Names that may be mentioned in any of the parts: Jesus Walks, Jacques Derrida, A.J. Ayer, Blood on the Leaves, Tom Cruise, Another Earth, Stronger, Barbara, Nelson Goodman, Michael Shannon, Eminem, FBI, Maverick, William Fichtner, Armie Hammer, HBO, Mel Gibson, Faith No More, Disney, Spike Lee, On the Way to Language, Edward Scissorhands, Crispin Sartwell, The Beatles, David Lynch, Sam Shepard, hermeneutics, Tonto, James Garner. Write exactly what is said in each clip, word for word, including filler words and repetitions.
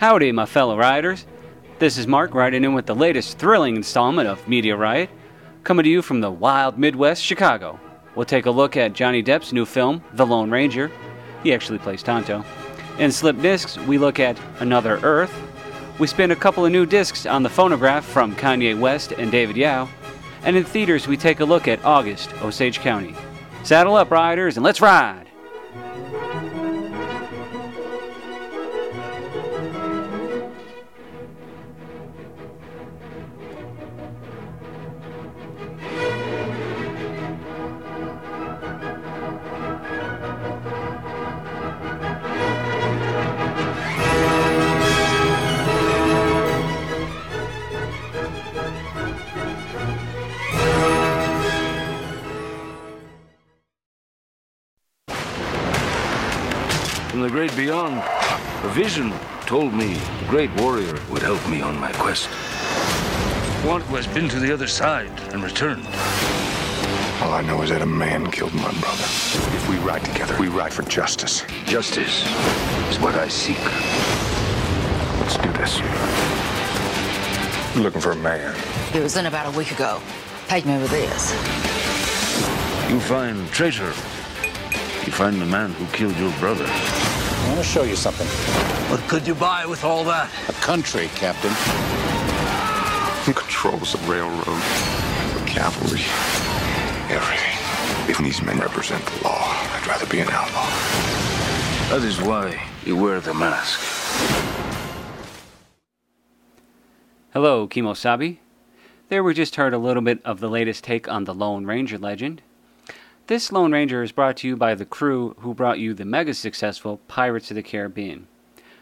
Howdy, my fellow riders. This is Mark riding in with the latest thrilling installment of Media Riot, coming to you from the wild Midwest, Chicago. We'll take a look at Johnny Depp's new film, The Lone Ranger. He actually plays Tonto. In Slip Discs, we look at Another Earth. We spin a couple of new discs on the phonograph from Kanye West and David Yow. And in theaters, we take a look at August, Osage County. Saddle up, riders, and let's ride! Beyond, a vision told me the great warrior would help me on my quest. What has been to the other side and returned? All I know is that a man killed my brother. If we ride together, we ride for justice. Justice is what I seek. Let's do this. I'm looking for a man. He was in about a week ago. Paid me with this. You find the traitor. You find the man who killed your brother. I want to show you something. What could you buy with all that? A country, Captain. Who controls the railroad, the cavalry, everything? If these men represent the law, I'd rather be an outlaw. That is why you wear the mask. Hello, Kimosabe. There we just heard a little bit of the latest take on the Lone Ranger legend. This Lone Ranger is brought to you by the crew who brought you the mega-successful Pirates of the Caribbean.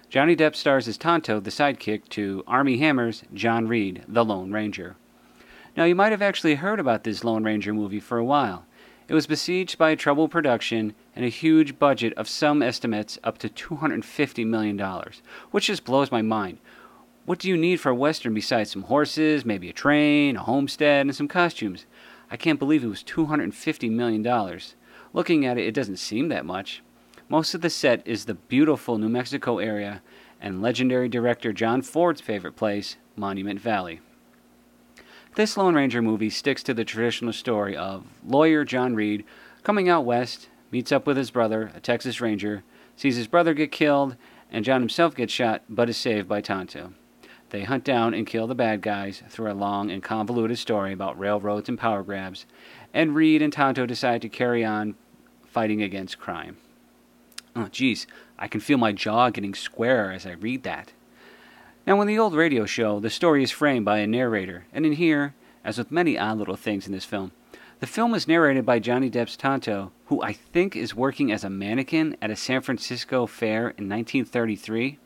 Johnny Depp stars as Tonto, the sidekick to Armie Hammer's John Reed, the Lone Ranger. Now, you might have actually heard about this Lone Ranger movie for a while. It was besieged by troubled production and a huge budget of some estimates up to two hundred fifty million dollars, which just blows my mind. What do you need for a Western besides some horses, maybe a train, a homestead, and some costumes? I can't believe it was two hundred fifty million dollars. Looking at it, it doesn't seem that much. Most of the set is the beautiful New Mexico area and legendary director John Ford's favorite place, Monument Valley. This Lone Ranger movie sticks to the traditional story of lawyer John Reed coming out west, meets up with his brother, a Texas Ranger, sees his brother get killed, and John himself gets shot but is saved by Tonto. They hunt down and kill the bad guys through a long and convoluted story about railroads and power grabs, and Reed and Tonto decide to carry on fighting against crime. Oh, geez, I can feel my jaw getting squarer as I read that. Now, in the old radio show, the story is framed by a narrator, and in here, as with many odd little things in this film, the film is narrated by Johnny Depp's Tonto, who I think is working as a mannequin at a San Francisco fair in nineteen thirty-three.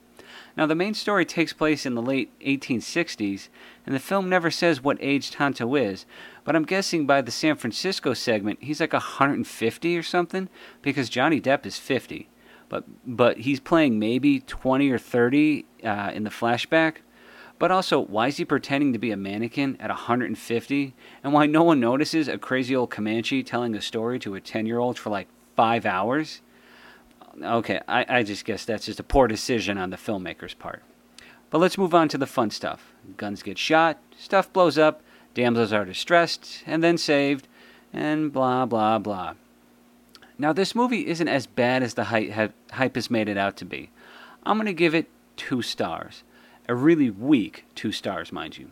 Now, the main story takes place in the late eighteen sixties, and the film never says what age Tonto is, but I'm guessing by the San Francisco segment, he's like one hundred fifty or something, because Johnny Depp is fifty. But but he's playing maybe twenty or thirty uh, in the flashback. But also, why is he pretending to be a mannequin at one hundred fifty? And why no one notices a crazy old Comanche telling a story to a ten-year-old for like five hours? Okay, I, I just guess that's just a poor decision on the filmmaker's part. But let's move on to the fun stuff. Guns get shot, stuff blows up, damsels are distressed, and then saved, and blah, blah, blah. Now, this movie isn't as bad as the hype has made it out to be. I'm going to give it two stars. A really weak two stars, mind you.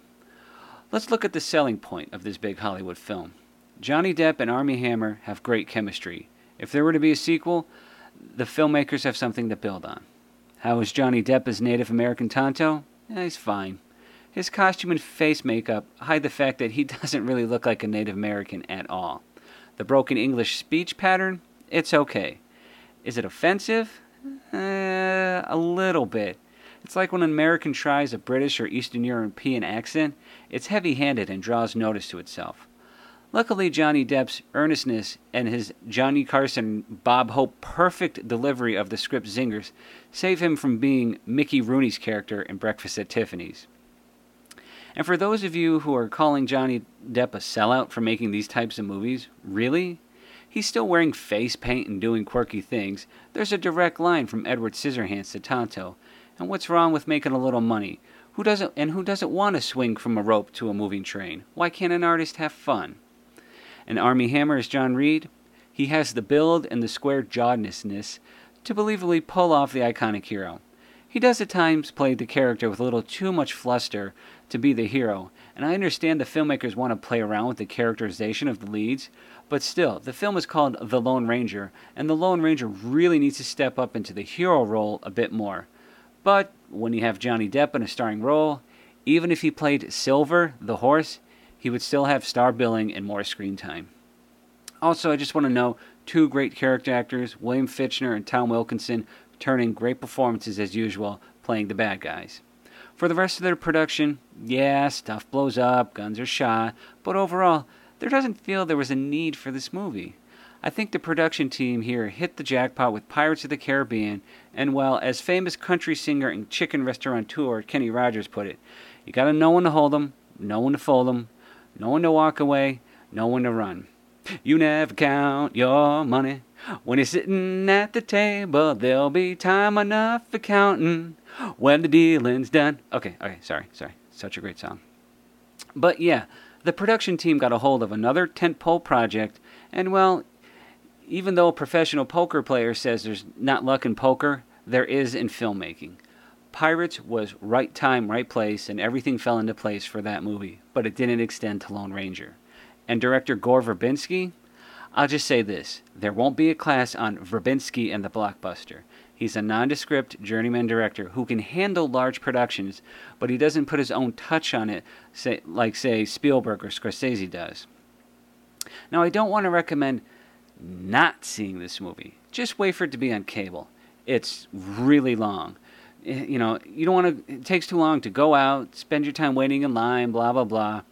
Let's look at the selling point of this big Hollywood film. Johnny Depp and Armie Hammer have great chemistry. If there were to be a sequel, the filmmakers have something to build on. How is Johnny Depp as Native American Tonto? Eh, he's fine. His costume and face makeup hide the fact that he doesn't really look like a Native American at all. The broken English speech pattern? It's okay. Is it offensive? Eh, a little bit. It's like when an American tries a British or Eastern European accent. It's heavy-handed and draws notice to itself. Luckily, Johnny Depp's earnestness and his Johnny Carson, Bob Hope perfect delivery of the script zingers save him from being Mickey Rooney's character in Breakfast at Tiffany's. And for those of you who are calling Johnny Depp a sellout for making these types of movies, really? He's still wearing face paint and doing quirky things. There's a direct line from Edward Scissorhands to Tonto, And what's wrong with making a little money? Who doesn't, and who doesn't want to swing from a rope to a moving train? Why can't an artist have fun? And Armie Hammer is John Reed. He has the build and the square-jawedness to believably pull off the iconic hero. He does at times play the character with a little too much fluster to be the hero, and I understand the filmmakers want to play around with the characterization of the leads, but still, the film is called The Lone Ranger, and The Lone Ranger really needs to step up into the hero role a bit more. But when you have Johnny Depp in a starring role, even if he played Silver, the horse, he would still have star billing and more screen time. Also, I just want to know two great character actors, William Fichtner and Tom Wilkinson, turning great performances as usual, playing the bad guys. For the rest of their production, yeah, stuff blows up, guns are shot, but overall, there doesn't feel there was a need for this movie. I think the production team here hit the jackpot with Pirates of the Caribbean, and well, as famous country singer and chicken restaurateur Kenny Rogers put it, you gotta know when to hold them, know when to fold them, know when to walk away, know when to run. You never count your money. When you're sitting at the table, there'll be time enough for counting when the dealing's done. Okay, okay, sorry, sorry. Such a great song. But yeah, the production team got a hold of another tentpole project, and well, even though a professional poker player says there's not luck in poker, there is in filmmaking. Pirates was right time, right place, and everything fell into place for that movie, but it didn't extend to Lone Ranger. And director Gore Verbinski? I'll just say this, there won't be a class on Verbinski and the blockbuster. He's a nondescript journeyman director who can handle large productions, but he doesn't put his own touch on it say, like, say, Spielberg or Scorsese does. Now, I don't want to recommend not seeing this movie. Just wait for it to be on cable. It's really long. You know, you don't want to, it takes too long to go out, spend your time waiting in line, blah, blah, blah.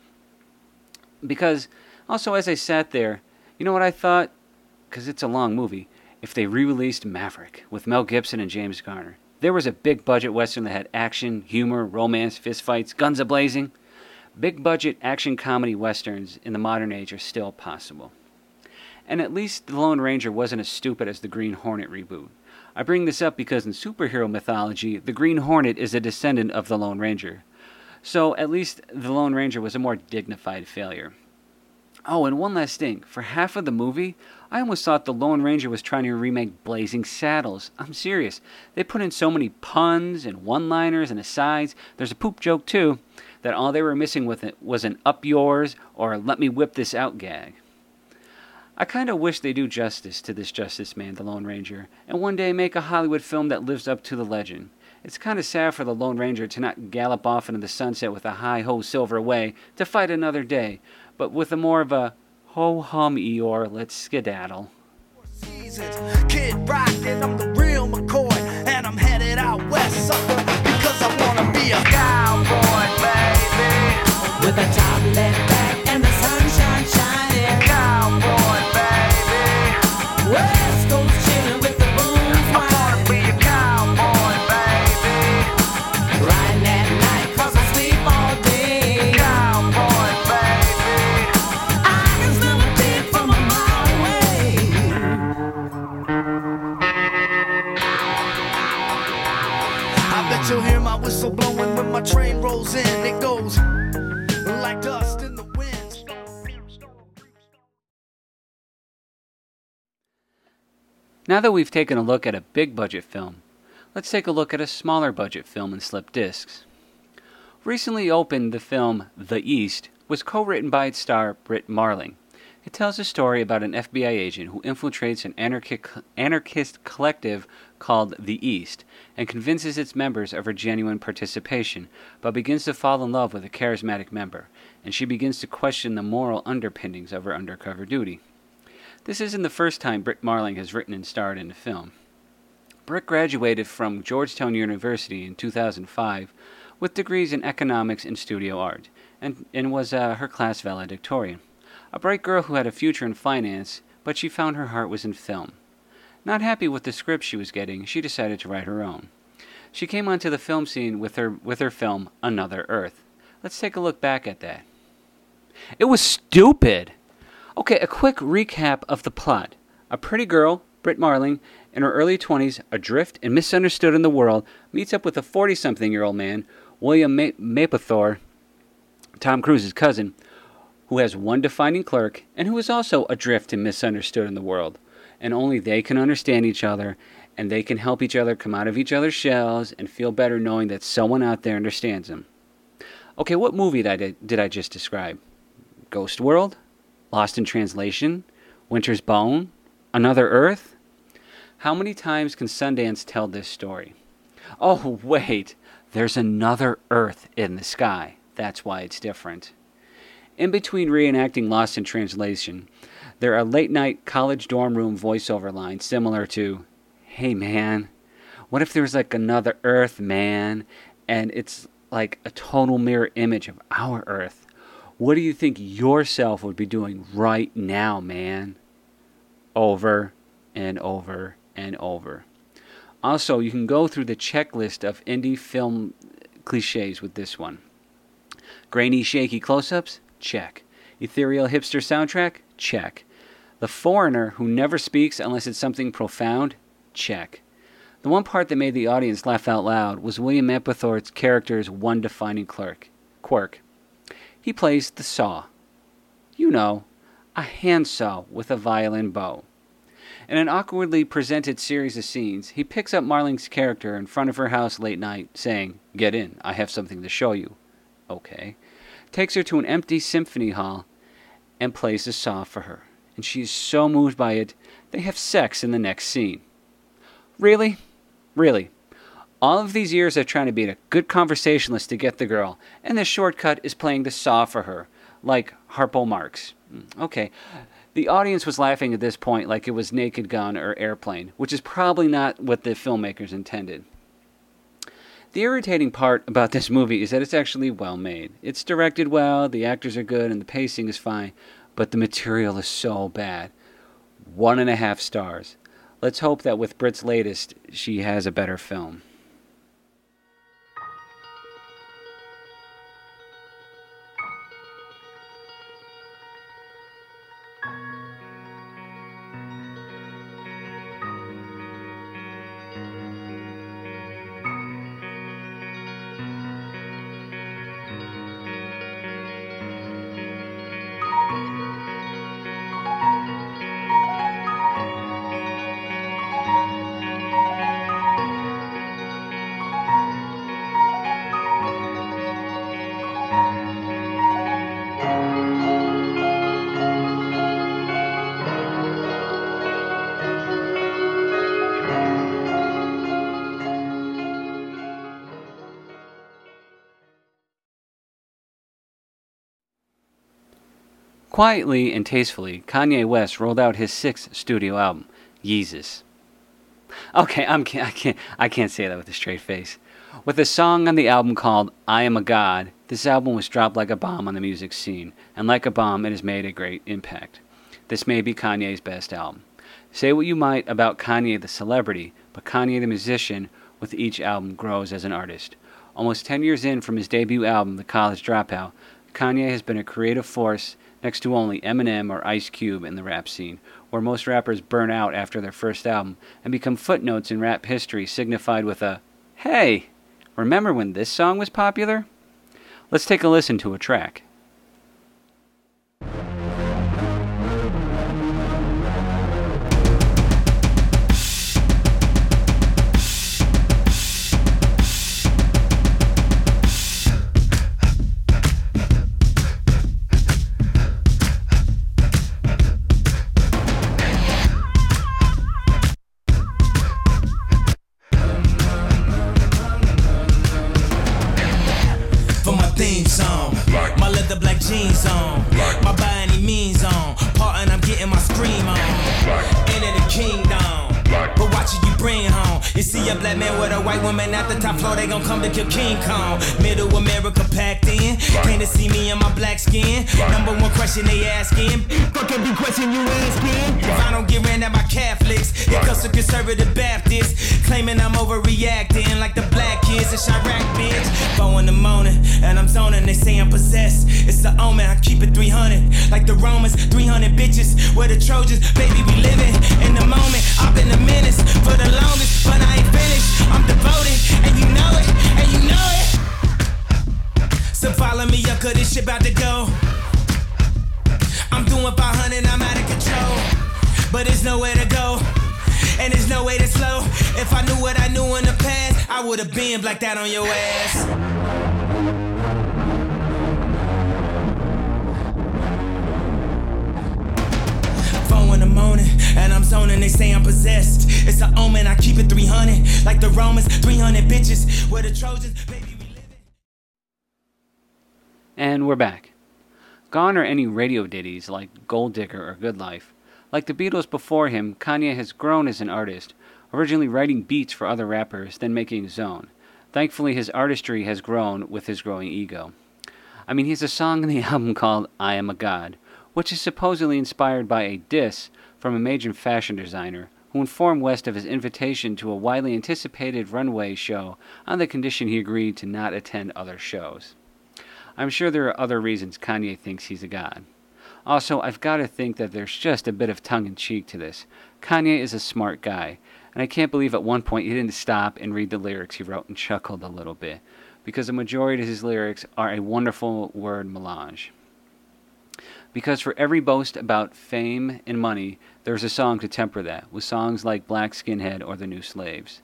Because, also, as I sat there, you know what I thought? Because it's a long movie. If they re-released Maverick with Mel Gibson and James Garner. There was a big-budget Western that had action, humor, romance, fistfights, guns a-blazing. Big-budget action-comedy Westerns in the modern age are still possible. And at least The Lone Ranger wasn't as stupid as The Green Hornet reboot. I bring this up because in superhero mythology, The Green Hornet is a descendant of The Lone Ranger. So at least The Lone Ranger was a more dignified failure. Oh, and one last thing. For half of the movie, I almost thought The Lone Ranger was trying to remake Blazing Saddles. I'm serious. They put in so many puns and one-liners and asides, there's a poop joke too, that all they were missing with it was an up yours or let me whip this out gag. I kind of wish they do justice to this justice man, The Lone Ranger, and one day make a Hollywood film that lives up to the legend. It's kind of sad for The Lone Ranger to not gallop off into the sunset with a hi-ho silver away to fight another day, but with a more of a ho-hum Eeyore, let's skedaddle. Kid Rockin', I'm the real McCoy, and I'm headed out west, sucker, because I wanna be a cowboy, baby. With a top left back and the sunshine shining. Cowboy, baby. West Coast chillin' with the moon's wine. I wanna be a cowboy, baby. Riding at night, cause I sleep all day. Cowboy, baby. You'll hear my whistle blowing when my train rolls in. It goes like dust in the wind. Now that we've taken a look at a big budget film, let's take a look at a smaller budget film in slip discs. Recently opened, the film The East was co-written by its star Britt Marling. It tells a story about an F B I agent who infiltrates an anarchist collective called The East and convinces its members of her genuine participation, but begins to fall in love with a charismatic member, and she begins to question the moral underpinnings of her undercover duty. This isn't the first time Britt Marling has written and starred in a film. Britt graduated from Georgetown University in two thousand five with degrees in economics and studio art, and, and was uh, her class valedictorian. A bright girl who had a future in finance, but she found her heart was in film. Not happy with the script she was getting, she decided to write her own. She came onto the film scene with her with her film Another Earth. Let's take a look back at that. It was stupid! Okay, a quick recap of the plot. A pretty girl Britt Marling, in her early twenties, adrift and misunderstood in the world, meets up with a forty-something-year-old man, William Mapother, Tom Cruise's cousin, who has one defining quirk and who is also adrift and misunderstood in the world. And only they can understand each other, and they can help each other come out of each other's shells and feel better knowing that someone out there understands them. Okay, what movie did I, did I just describe? Ghost World? Lost in Translation? Winter's Bone? Another Earth? How many times can Sundance tell this story? Oh, wait, there's another Earth in the sky. That's why it's different. In between reenacting Lost in Translation, there are late-night college dorm room voiceover lines similar to, "Hey, man, what if there was like another Earth, man, and it's like a total mirror image of our Earth? What do you think yourself would be doing right now, man?" Over and over and over. Also, you can go through the checklist of indie film cliches with this one. Grainy, shaky close-ups? Check. Ethereal hipster soundtrack? Check. The foreigner who never speaks unless it's something profound? Check. The one part that made the audience laugh out loud was William Mapother's character's one defining quirk. quirk. He plays the saw. You know, a handsaw with a violin bow. In an awkwardly presented series of scenes, he picks up Marling's character in front of her house late night, saying, "Get in, I have something to show you." Okay. Takes her to an empty symphony hall and plays a saw for her, and she is so moved by it, they have sex in the next scene. Really? Really. All of these years of trying to be a good conversationalist to get the girl, and the shortcut is playing the saw for her, like Harpo Marx. Okay, the audience was laughing at this point like it was Naked Gun or Airplane, which is probably not what the filmmakers intended. The irritating part about this movie is that it's actually well made. It's directed well, the actors are good, and the pacing is fine, but the material is so bad. One and a half stars. Let's hope that with Britt's latest, she has a better film. Quietly and tastefully, Kanye West rolled out his sixth studio album, Yeezus. Okay, I'm, I can't, I can't say that with a straight face. With a song on the album called I Am a God, this album was dropped like a bomb on the music scene, and like a bomb, it has made a great impact. This may be Kanye's best album. Say what you might about Kanye the celebrity, but Kanye the musician with each album grows as an artist. Almost ten years in from his debut album, The College Dropout, Kanye has been a creative force next to only Eminem or Ice Cube in the rap scene, where most rappers burn out after their first album and become footnotes in rap history signified with a, "Hey, remember when this song was popular?" Let's take a listen to a track. see a black man with a white woman at the top floor, they gon' come to kill King Kong. Middle America packed in. Can't they see me in my black skin? Number one question they asking. Fuck every question you asking. If I don't get ran at by Catholics, it comes to conservative Baptists, claiming I'm overreacting like the black kids in Chirac, bitch. Four in the morning, and I'm zoning. They say I'm possessed. It's the omen. I keep it three hundred, like the Romans. three hundred bitches, we're the Trojans. Baby, we living in the moment. I've been a menace for the longest, but I ain't finished. I'm devoted, and you know it, and you know it. So follow me up, cause this shit about to go. I'm doing five hundred, I'm out of control. But there's nowhere to go, and there's no way to slow. If I knew what I knew in the past, I would've been blacked out on your ass. In the morning, and I'm zoning, they say I'm possessed. It's an omen, I keep it three hundred, like the Romans, three hundred bitches, we're the Trojans, baby, we live it. And we're back. Gone are any radio ditties like Gold Digger or Good Life. Like the Beatles before him, Kanye has grown as an artist, originally writing beats for other rappers, then making his own. Thankfully, his artistry has grown with his growing ego. I mean, he has a song in the album called I Am a God, which is supposedly inspired by a diss from a major fashion designer who informed West of his invitation to a widely anticipated runway show on the condition he agreed to not attend other shows. I'm sure there are other reasons Kanye thinks he's a god. Also, I've got to think that there's just a bit of tongue-in-cheek to this. Kanye is a smart guy, and I can't believe at one point he didn't stop and read the lyrics he wrote and chuckled a little bit, because the majority of his lyrics are a wonderful word melange. Because for every boast about fame and money, there's a song to temper that, with songs like Black Skinhead or The New Slaves.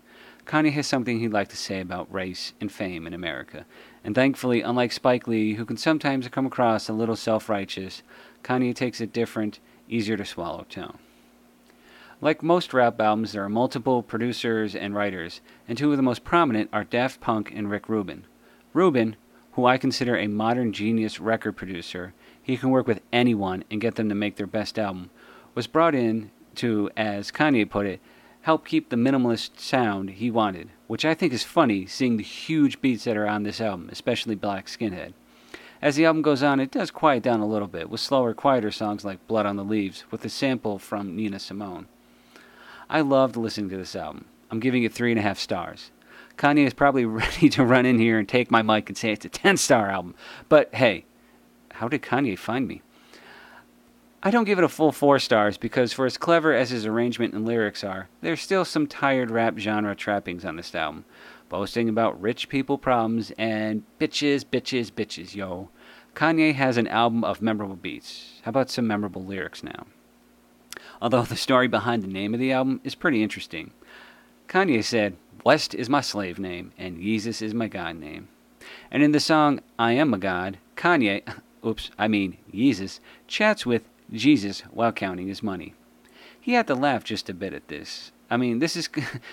Kanye has something he'd like to say about race and fame in America. And thankfully, unlike Spike Lee, who can sometimes come across a little self-righteous, Kanye takes a different, easier-to-swallow tone. Like most rap albums, there are multiple producers and writers, and two of the most prominent are Daft Punk and Rick Rubin. Rubin, who I consider a modern genius record producer, he can work with anyone and get them to make their best album, was brought in to, as Kanye put it, help keep the minimalist sound he wanted, which I think is funny seeing the huge beats that are on this album, especially Black Skinhead. As the album goes on, it does quiet down a little bit, with slower, quieter songs like Blood on the Leaves, with a sample from Nina Simone. I loved listening to this album. I'm giving it three and a half stars. Kanye is probably ready to run in here and take my mic and say it's a ten-star album, but hey, how did Kanye find me? I don't give it a full four stars because for as clever as his arrangement and lyrics are, there's still some tired rap genre trappings on this album, boasting about rich people problems and bitches, bitches, bitches, yo. Kanye has an album of memorable beats. How about some memorable lyrics now? Although the story behind the name of the album is pretty interesting. Kanye said, West is my slave name and Yeezus is my God name. And in the song, I Am a God, Kanye... Oops, I mean, Yeezus, chats with Jesus while counting his money. He had to laugh just a bit at this. I mean, this is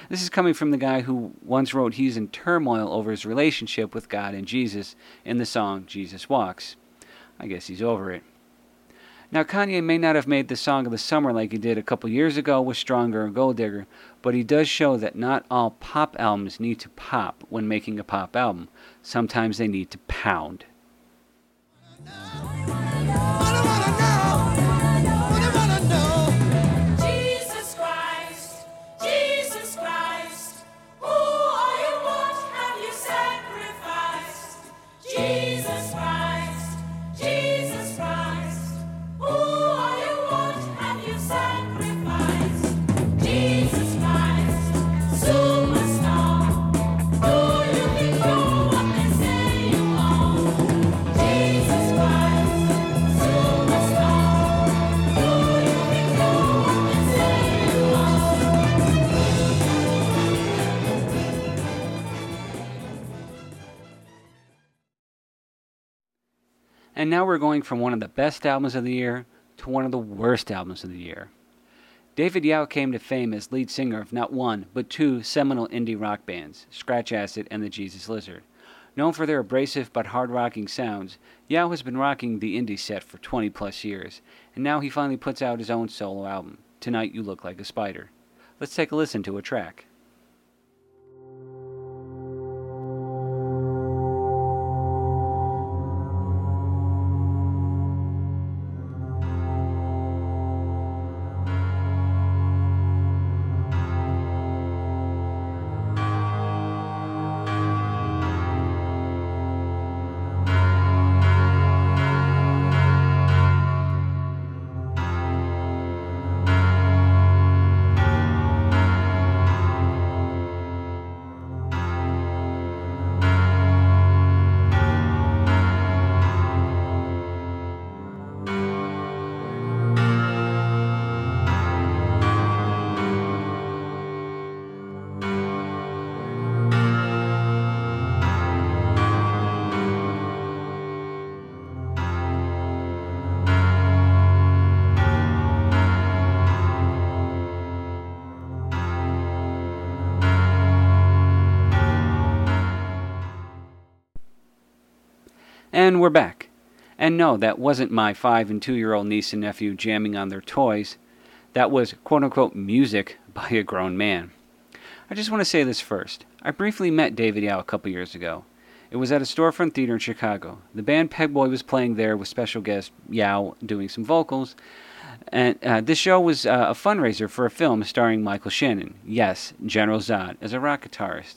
this is coming from the guy who once wrote he's in turmoil over his relationship with God and Jesus in the song Jesus Walks. I guess he's over it. Now, Kanye may not have made the song of the summer like he did a couple years ago with Stronger and Gold Digger, but he does show that not all pop albums need to pop when making a pop album. Sometimes they need to pound. And now we're going from one of the best albums of the year to one of the worst albums of the year. David Yow came to fame as lead singer of not one, but two seminal indie rock bands, Scratch Acid and the Jesus Lizard. Known for their abrasive but hard-rocking sounds, Yow has been rocking the indie set for twenty-plus years, and now he finally puts out his own solo album, Tonight You Look Like a Spider. Let's take a listen to a track. And we're back. And no, that wasn't my five- and two-year-old niece and nephew jamming on their toys. That was quote-unquote music by a grown man. I just want to say this first. I briefly met David Yow a couple years ago. It was at a storefront theater in Chicago. The band Pegboy was playing there with special guest Yow doing some vocals. And uh, this show was uh, a fundraiser for a film starring Michael Shannon. Yes, General Zod, as a rock guitarist.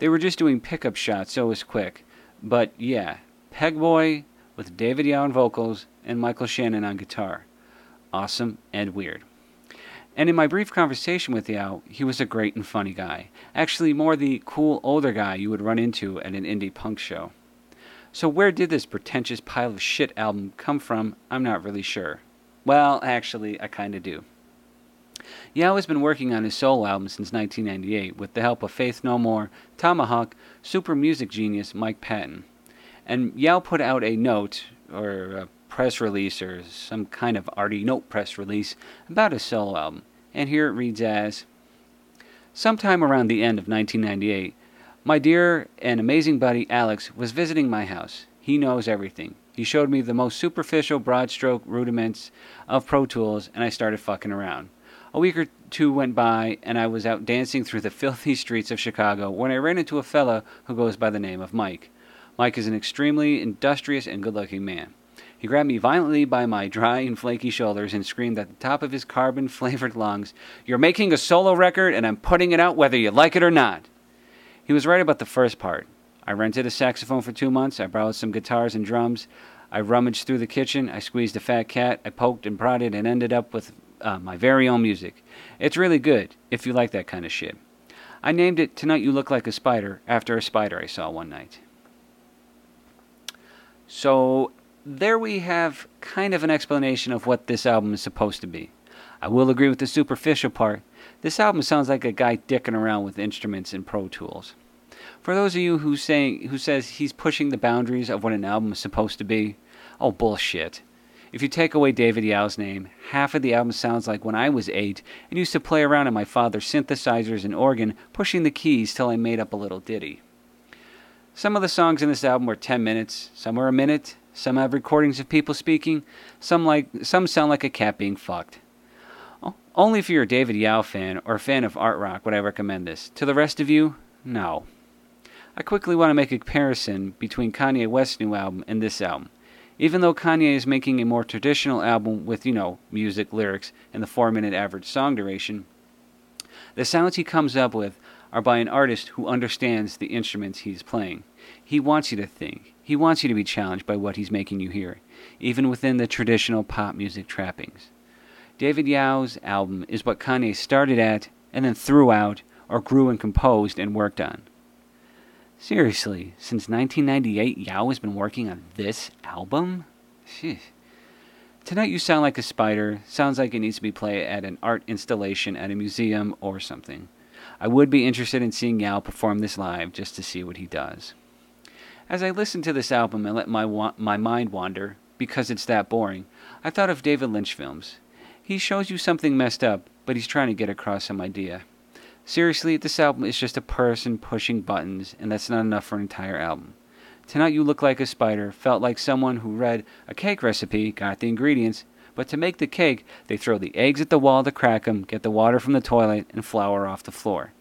They were just doing pickup shots, so it was quick. But yeah, Pegboy with David Yow on vocals and Michael Shannon on guitar. Awesome and weird. And in my brief conversation with Yow, he was a great and funny guy. Actually, more the cool older guy you would run into at an indie punk show. So where did this pretentious pile of shit album come from? I'm not really sure. Well, actually, I kinda do. Yow has been working on his solo album since nineteen ninety-eight with the help of Faith No More, Tomahawk, super music genius Mike Patton. And Yow put out a note, or a press release, or some kind of arty note press release about his solo album, and here it reads as, "Sometime around the end of nineteen ninety-eight, my dear and amazing buddy Alex was visiting my house. He knows everything. He showed me the most superficial broad stroke rudiments of Pro Tools, and I started fucking around. A week or two went by, and I was out dancing through the filthy streets of Chicago when I ran into a fella who goes by the name of Mike. Mike is an extremely industrious and good-looking man. He grabbed me violently by my dry and flaky shoulders and screamed at the top of his carbon-flavored lungs, 'You're making a solo record, and I'm putting it out whether you like it or not!' He was right about the first part. I rented a saxophone for two months. I borrowed some guitars and drums. I rummaged through the kitchen. I squeezed a fat cat. I poked and prodded and ended up with uh, my very own music. It's really good, if you like that kind of shit. I named it Tonight You Look Like a Spider, after a spider I saw one night." So there we have kind of an explanation of what this album is supposed to be. I will agree with the superficial part. This album sounds like a guy dicking around with instruments and Pro Tools. For those of you who saying who says he's pushing the boundaries of what an album is supposed to be, oh bullshit. If you take away David Yow's name, half of the album sounds like when I was eight and used to play around on my father's synthesizers and organ, pushing the keys till I made up a little ditty. Some of the songs in this album are ten minutes, some are a minute, some have recordings of people speaking, some like some sound like a cat being fucked. Oh, only if you're a David Yow fan or a fan of art rock would I recommend this. To the rest of you, no. I quickly want to make a comparison between Kanye West's new album and this album. Even though Kanye is making a more traditional album with, you know, music, lyrics, and the four-minute average song duration, the sounds he comes up with are by an artist who understands the instruments he's playing. He wants you to think. He wants you to be challenged by what he's making you hear, even within the traditional pop music trappings. David Yow's album is what Kanye started at and then threw out or grew and composed and worked on. Seriously, since nineteen ninety-eight, Yow has been working on this album? Sheesh. Tonight You Sound Like a Spider sounds like it needs to be played at an art installation at a museum or something. I would be interested in seeing Yow perform this live just to see what he does. As I listened to this album and let my wa- my mind wander, because it's that boring, I thought of David Lynch films. He shows you something messed up, but he's trying to get across some idea. Seriously, this album is just a person pushing buttons, and that's not enough for an entire album. Tonight You Look Like a Spider felt like someone who read a cake recipe, got the ingredients, but to make the cake, they throw the eggs at the wall to crack them, get the water from the toilet, and flour off the floor.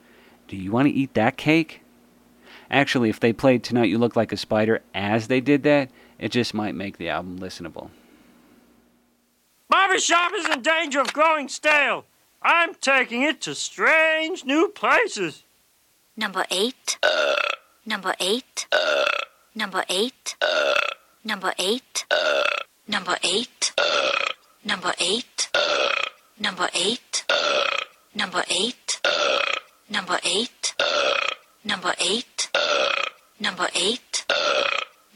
Do you want to eat that cake? Actually, if they played Tonight You Look Like a Spider as they did that, it just might make the album listenable. Barbershop is in danger of growing stale. I'm taking it to strange new places. Number eight. Uh. Number eight. Uh. Number eight. Uh. Number eight. Uh. Number eight. Uh. Number eight. Uh, number eight. Uh, number eight. Uh, number eight. Uh, number eight. Uh, number eight. Uh,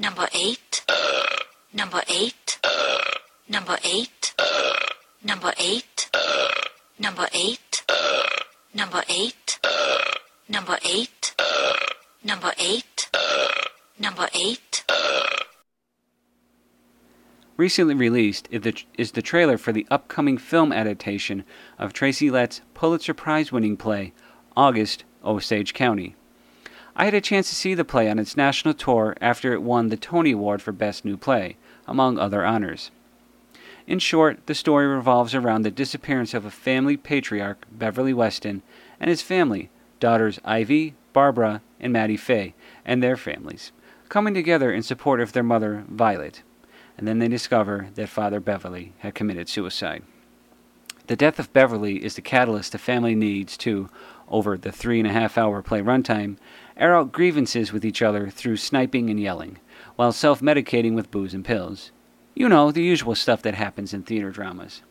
number eight. Uh, number eight. Uh, number eight. Uh, number eight. Uh, number eight. Uh, number eight. Uh, number eight. Uh, number eight. Uh, number eight. Recently released is the trailer for the upcoming film adaptation of Tracy Letts' Pulitzer Prize-winning play, August, Osage County. I had a chance to see the play on its national tour after it won the Tony Award for Best New Play, among other honors. In short, the story revolves around the disappearance of a family patriarch, Beverly Weston, and his family, daughters Ivy, Barbara, and Maddie Faye, and their families, coming together in support of their mother, Violet. And then they discover that Father Beverly had committed suicide. The death of Beverly is the catalyst the family needs to, over the three-and-a-half-hour play runtime, air out grievances with each other through sniping and yelling, while self-medicating with booze and pills. You know, the usual stuff that happens in theater dramas.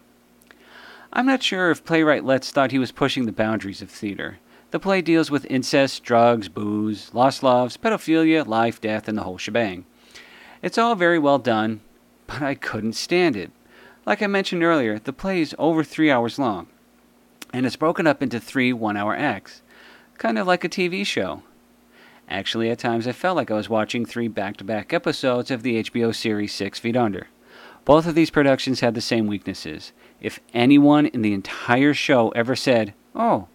I'm not sure if playwright Letts thought he was pushing the boundaries of theater. The play deals with incest, drugs, booze, lost loves, pedophilia, life, death, and the whole shebang. It's all very well done, but I couldn't stand it. Like I mentioned earlier, the play is over three hours long, and it's broken up into three one-hour acts, kind of like a T V show. Actually, at times I felt like I was watching three back-to-back episodes of the H B O series Six Feet Under. Both of these productions had the same weaknesses. If anyone in the entire show ever said, "Oh,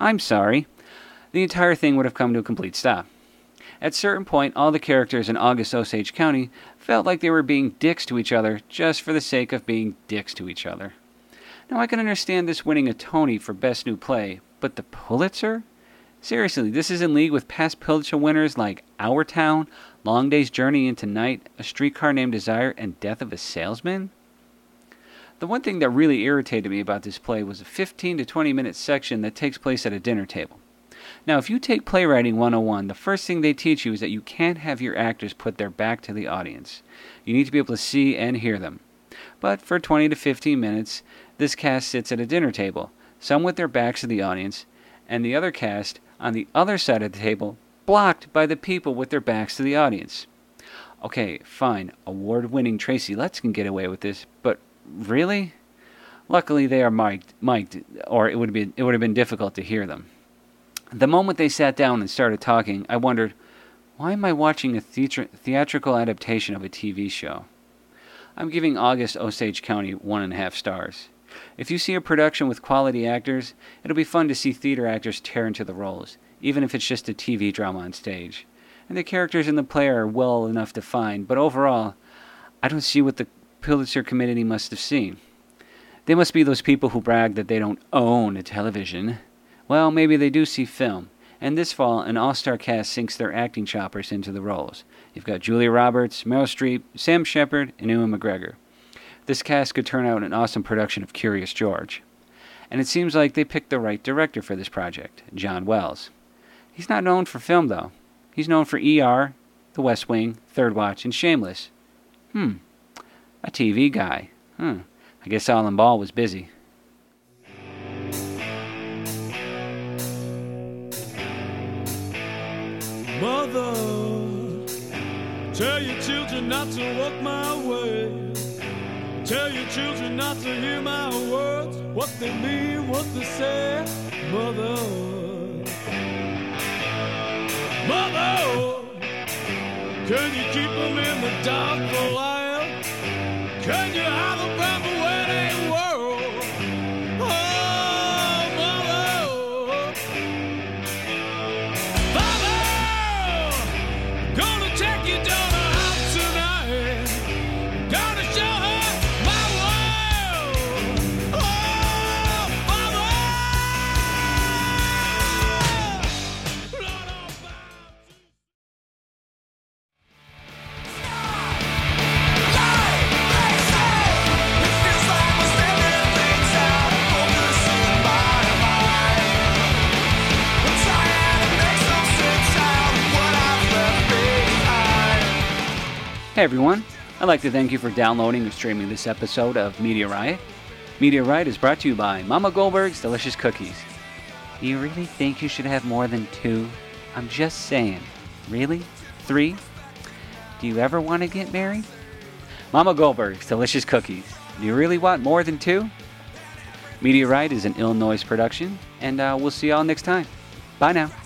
I'm sorry," the entire thing would have come to a complete stop. At a certain point, all the characters in August, Osage County felt like they were being dicks to each other just for the sake of being dicks to each other. Now, I can understand this winning a Tony for Best New Play, but the Pulitzer? Seriously, this is in league with past Pulitzer winners like Our Town, Long Day's Journey into Night, A Streetcar Named Desire, and Death of a Salesman? The one thing that really irritated me about this play was a fifteen to twenty minute section that takes place at a dinner table. Now, if you take Playwriting one oh one, the first thing they teach you is that you can't have your actors put their back to the audience. You need to be able to see and hear them. But for twenty to fifteen minutes, this cast sits at a dinner table, some with their backs to the audience, and the other cast on the other side of the table, blocked by the people with their backs to the audience. Okay, fine, award-winning Tracy Letts can get away with this, but really? Luckily, they are mic'd, mic'd or it would be, it would have been difficult to hear them. The moment they sat down and started talking, I wondered, why am I watching a theatr- theatrical adaptation of a T V show? I'm giving August, Osage County one and a half stars. If you see a production with quality actors, it'll be fun to see theater actors tear into the roles, even if it's just a T V drama on stage. And the characters in the play are well enough defined, but overall, I don't see what the Pulitzer Committee must have seen. They must be those people who brag that they don't own a television. Well, maybe they do see film. And this fall, an all-star cast sinks their acting choppers into the roles. You've got Julia Roberts, Meryl Streep, Sam Shepard, and Ewan McGregor. This cast could turn out an awesome production of Curious George. And it seems like they picked the right director for this project, John Wells. He's not known for film, though. He's known for E R, The West Wing, Third Watch, and Shameless. Hmm. A T V guy. Hmm. I guess Alan Ball was busy. Mother, tell your children not to walk my way. Tell your children not to hear my words, what they mean, what they say. Mother, mother, can you keep them in the dark for a while? Can you hide them from the wedding world? Oh, mother, father, gonna take your daughter out tonight, gonna show her my world. Oh, father, Lord, oh, hey everyone, I'd like to thank you for downloading or streaming this episode of Media Riot. Media Riot is brought to you by Mama Goldberg's Delicious Cookies. Do you really think you should have more than two? I'm just saying. Really? Three? Do you ever want to get married? Mama Goldberg's Delicious Cookies. Do you really want more than two? Media Riot is an Illinois production, and uh, we'll see y'all next time. Bye now.